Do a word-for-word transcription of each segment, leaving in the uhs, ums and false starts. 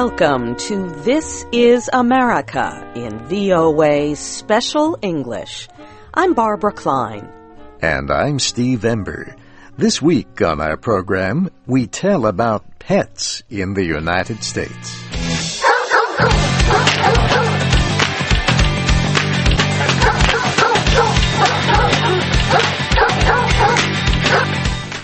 Welcome to This is America in V O A Special English. I'm Barbara Klein. And I'm Steve Ember. This week on our program, we tell about pets in the United States.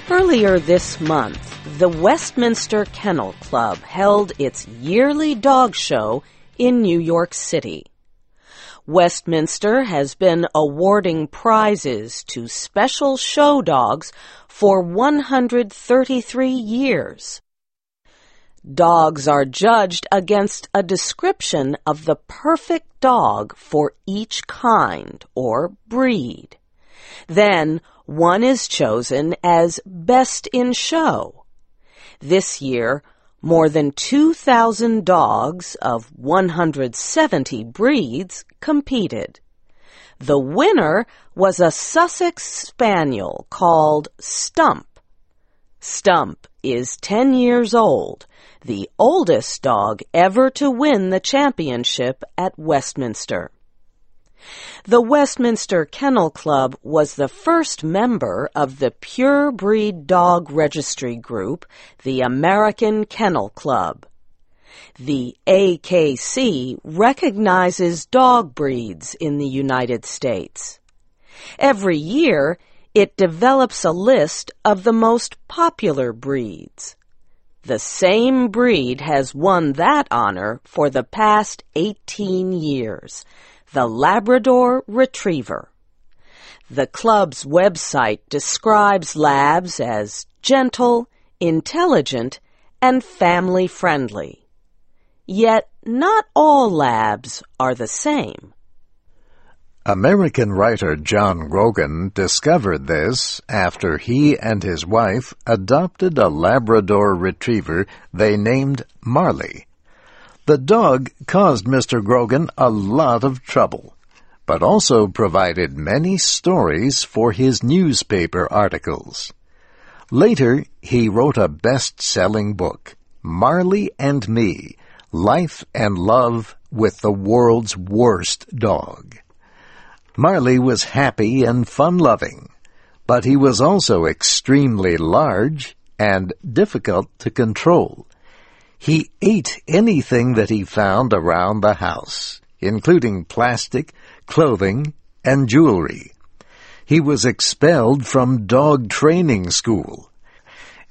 Earlier this month, the Westminster Kennel Club held its yearly dog show in New York City. Westminster has been awarding prizes to special show dogs for one hundred thirty-three years. Dogs are judged against a description of the perfect dog for each kind or breed. Then, one is chosen as best in show. This year, more than two thousand dogs of one hundred seventy breeds competed. The winner was a Sussex Spaniel called Stump. Stump is ten years old, the oldest dog ever to win the championship at Westminster. The Westminster Kennel Club was the first member of the Pure Breed Dog Registry Group, the American Kennel Club. The A K C recognizes dog breeds in the United States. Every year, it develops a list of the most popular breeds. The same breed has won that honor for the past eighteen years— the Labrador Retriever. The club's website describes labs as gentle, intelligent, and family-friendly. Yet not all labs are the same. American writer John Grogan discovered this after he and his wife adopted a Labrador Retriever they named Marley. The dog caused Mister Grogan a lot of trouble, but also provided many stories for his newspaper articles. Later, he wrote a best-selling book, Marley and Me, Life and Love with the World's Worst Dog. Marley was happy and fun-loving, but he was also extremely large and difficult to control. He ate anything that he found around the house, including plastic, clothing, and jewelry. He was expelled from dog training school,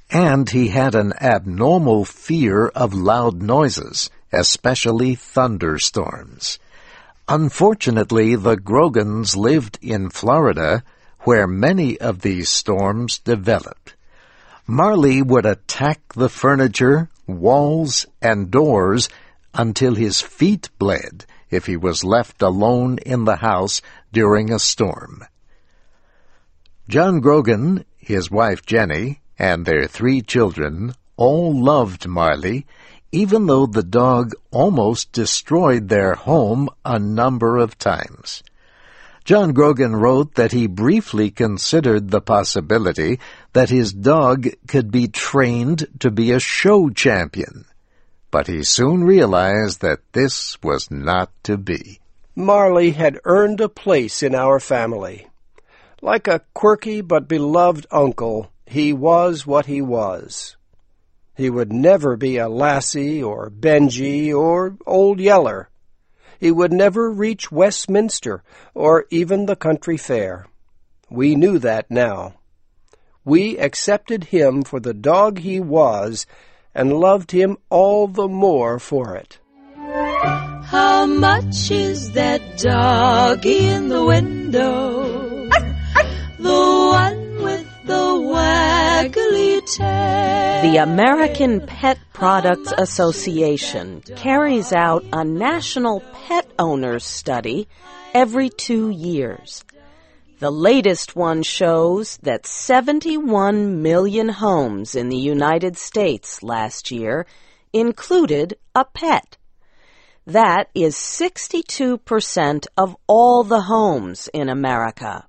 and he had an abnormal fear of loud noises, especially thunderstorms. Unfortunately, the Grogans lived in Florida, where many of these storms developed. Marley would attack the furniture, walls, and doors until his feet bled if he was left alone in the house during a storm. John Grogan, his wife Jenny, and their three children all loved Marley, even though the dog almost destroyed their home a number of times. John Grogan wrote that he briefly considered the possibility that his dog could be trained to be a show champion, but he soon realized that this was not to be. Marley had earned a place in our family. Like a quirky but beloved uncle, he was what he was. He would never be a Lassie or Benji or Old Yeller. He would never reach Westminster or even the county fair. We knew that now. We accepted him for the dog he was and loved him all the more for it. How much is that dog in the window? The one with the waggly tail. The American Pet Products Association carries out a national pet owners study every two years. The latest one shows that seventy-one million homes in the United States last year included a pet. That is sixty-two percent of all the homes in America.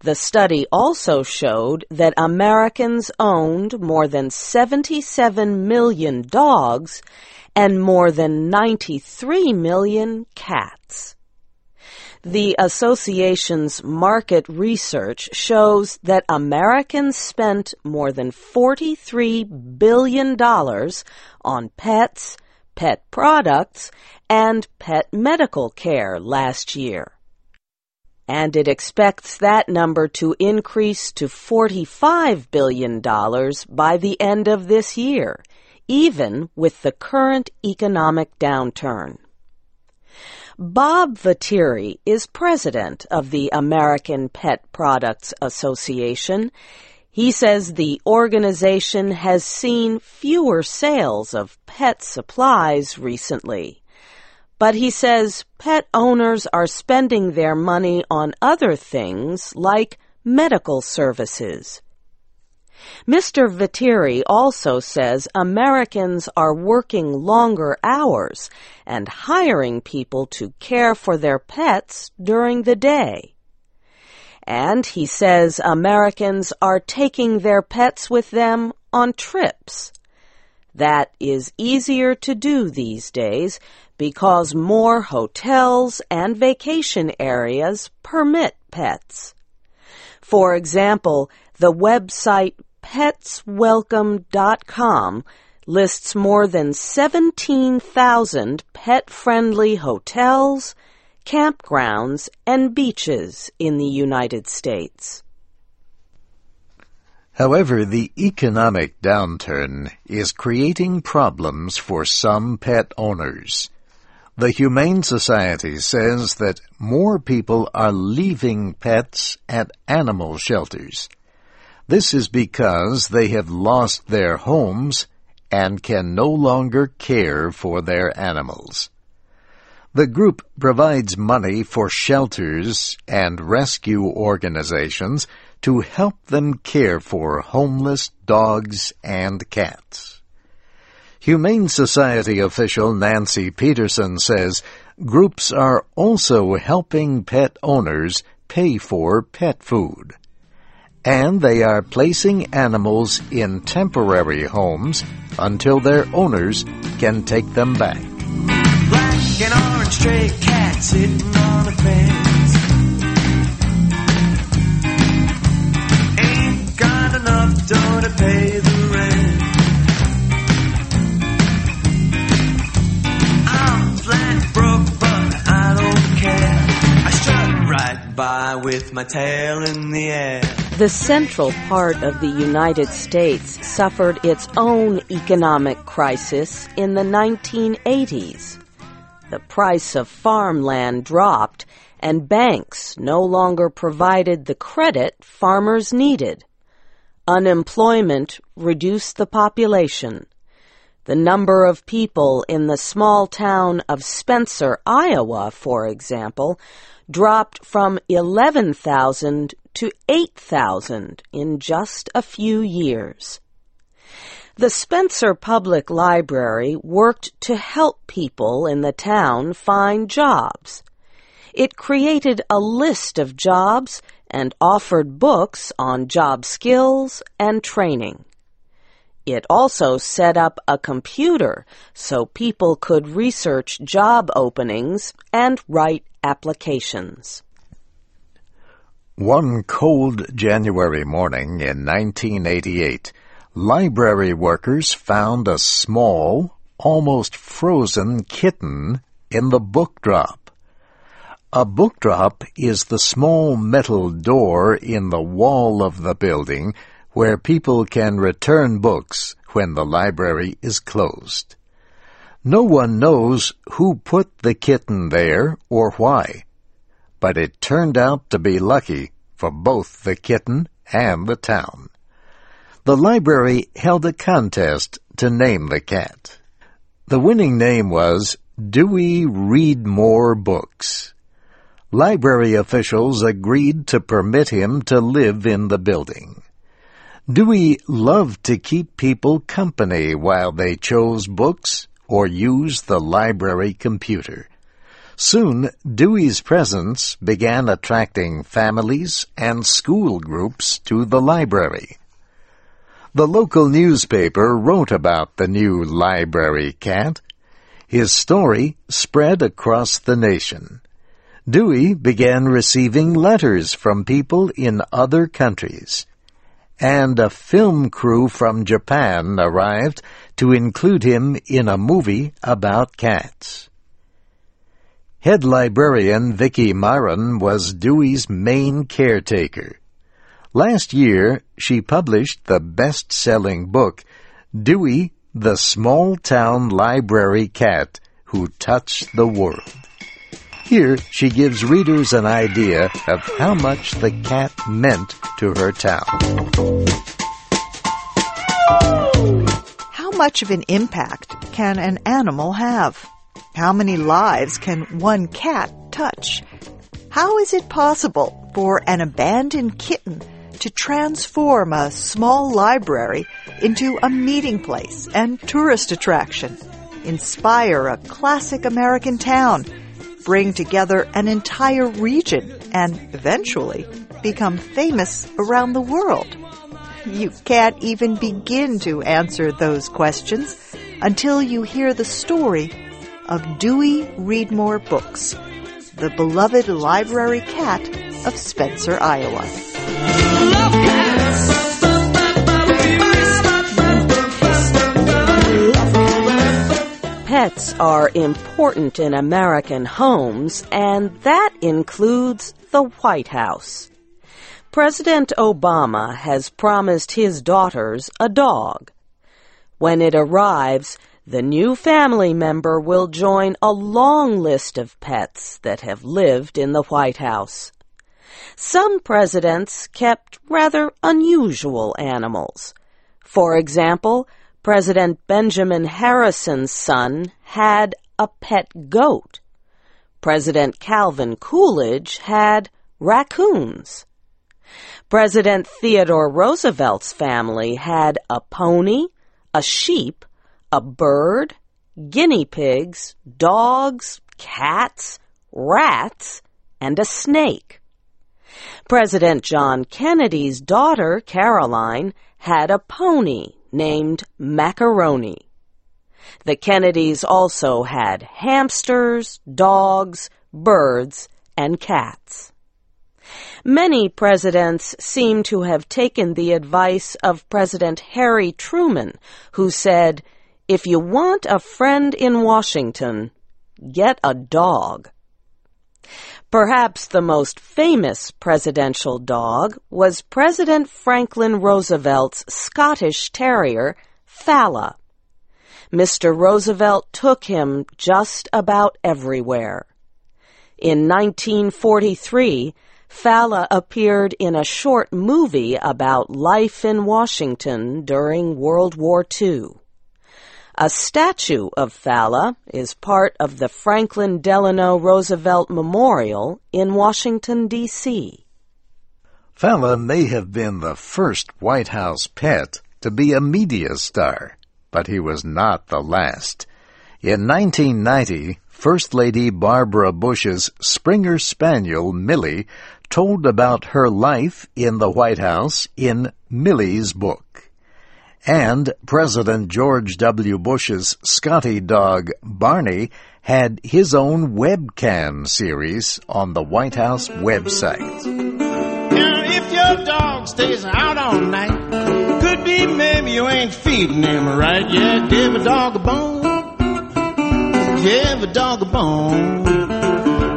The study also showed that Americans owned more than seventy-seven million dogs and more than ninety-three million cats. The association's market research shows that Americans spent more than forty-three billion dollars on pets, pet products, and pet medical care last year. And it expects that number to increase to forty-five billion dollars by the end of this year, even with the current economic downturn. Bob Vittieri is president of the American Pet Products Association. He says the organization has seen fewer sales of pet supplies recently. But he says pet owners are spending their money on other things like medical services. Mister Vittieri also says Americans are working longer hours and hiring people to care for their pets during the day. And he says Americans are taking their pets with them on trips. That is easier to do these days because more hotels and vacation areas permit pets. For example, the website pets welcome dot com lists more than seventeen thousand pet-friendly hotels, campgrounds, and beaches in the United States. However, the economic downturn is creating problems for some pet owners. The Humane Society says that more people are leaving pets at animal shelters. This is because they have lost their homes and can no longer care for their animals. The group provides money for shelters and rescue organizations to help them care for homeless dogs and cats. Humane Society official Nancy Peterson says groups are also helping pet owners pay for pet food. And they are placing animals in temporary homes until their owners can take them back. Black and orange stray cats sitting on a fence. Ain't got enough dough to pay the rent. I'm flat broke, but I don't care. I strut right by with my tail in the air. The central part of the United States suffered its own economic crisis in the nineteen eighties. The price of farmland dropped, and banks no longer provided the credit farmers needed. Unemployment reduced the population. The number of people in the small town of Spencer, Iowa, for example, dropped from eleven thousand to eight thousand in just a few years. The Spencer Public Library worked to help people in the town find jobs. It created a list of jobs and offered books on job skills and training. It also set up a computer so people could research job openings and write applications. One cold January morning in nineteen eighty-eight, library workers found a small, almost frozen kitten in the book drop. A book drop is the small metal door in the wall of the building where people can return books when the library is closed. No one knows who put the kitten there or why. But it turned out to be lucky for both the kitten and the town. The library held a contest to name the cat. The winning name was Dewey Readmore Books. Library officials agreed to permit him to live in the building. Dewey loved to keep people company while they chose books or used the library computer. Soon, Dewey's presence began attracting families and school groups to the library. The local newspaper wrote about the new library cat His story spread across the nation. Dewey began receiving letters from people in other countries, and a film crew from Japan arrived to include him in a movie about cats. Head librarian Vicki Myron was Dewey's main caretaker. Last year, she published the best-selling book, Dewey, the Small-Town Library Cat Who Touched the World. Here, she gives readers an idea of how much the cat meant to her town. How much of an impact can an animal have? How many lives can one cat touch? How is it possible for an abandoned kitten to transform a small library into a meeting place and tourist attraction, inspire a classic American town, bring together an entire region, and eventually become famous around the world? You can't even begin to answer those questions until you hear the story of Dewey Readmore Books, the beloved library cat of Spencer, Iowa. Pets are important in American homes, and that includes the White House. President Obama has promised his daughters a dog. When it arrives, the new family member will join a long list of pets that have lived in the White House. Some presidents kept rather unusual animals. For example, President Benjamin Harrison's son had a pet goat. President Calvin Coolidge had raccoons. President Theodore Roosevelt's family had a pony, a sheep, a bird, guinea pigs, dogs, cats, rats, and a snake. President John Kennedy's daughter, Caroline, had a pony named Macaroni. The Kennedys also had hamsters, dogs, birds, and cats. Many presidents seem to have taken the advice of President Harry Truman, who said, "If you want a friend in Washington, get a dog." Perhaps the most famous presidential dog was President Franklin Roosevelt's Scottish terrier, Fala. Mister Roosevelt took him just about everywhere. In nineteen forty-three, Fala appeared in a short movie about life in Washington during World War Two. A statue of Fala is part of the Franklin Delano Roosevelt Memorial in Washington, D C Fala may have been the first White House pet to be a media star, but he was not the last. In nineteen ninety, First Lady Barbara Bush's Springer Spaniel, Millie, told about her life in the White House in Millie's book. And President George W. Bush's Scottie dog, Barney, had his own webcam series on the White House website. Now, if your dog stays out all night, could be maybe you ain't feeding him right. Yeah, give a dog a bone. Give a dog a bone.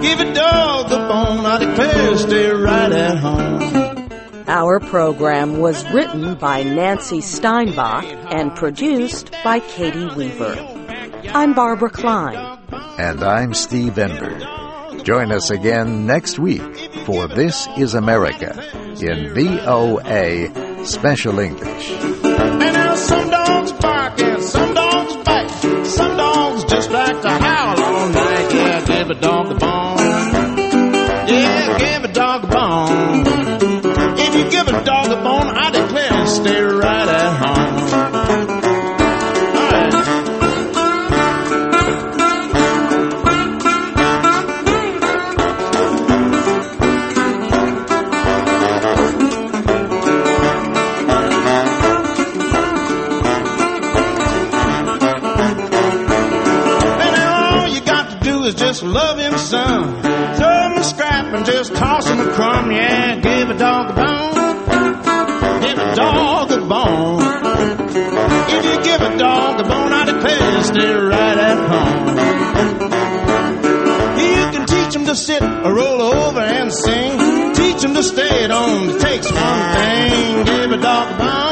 Give a dog a bone. I declare, stay right at home. Our program was written by Nancy Steinbach and produced by Katie Weaver. I'm Barbara Klein. And I'm Steve Ember. Join us again next week for This Is America in V O A Special English. And now some dogs bark and some dogs bite. Some dogs just like to howl all night. Yeah, give a dog a bone. Yeah, give a dog a bone. If you give a dog a bone, I declare and stay right at home. All right. And just love him some. Throw him a scrap and just toss him a crumb. Yeah, give a dog a bone. Give a dog a bone. If you give a dog a bone, I declare he'll stay right at home. You can teach him to sit or roll over and sing. Teach him to stay at home. It takes one thing. Give a dog a bone.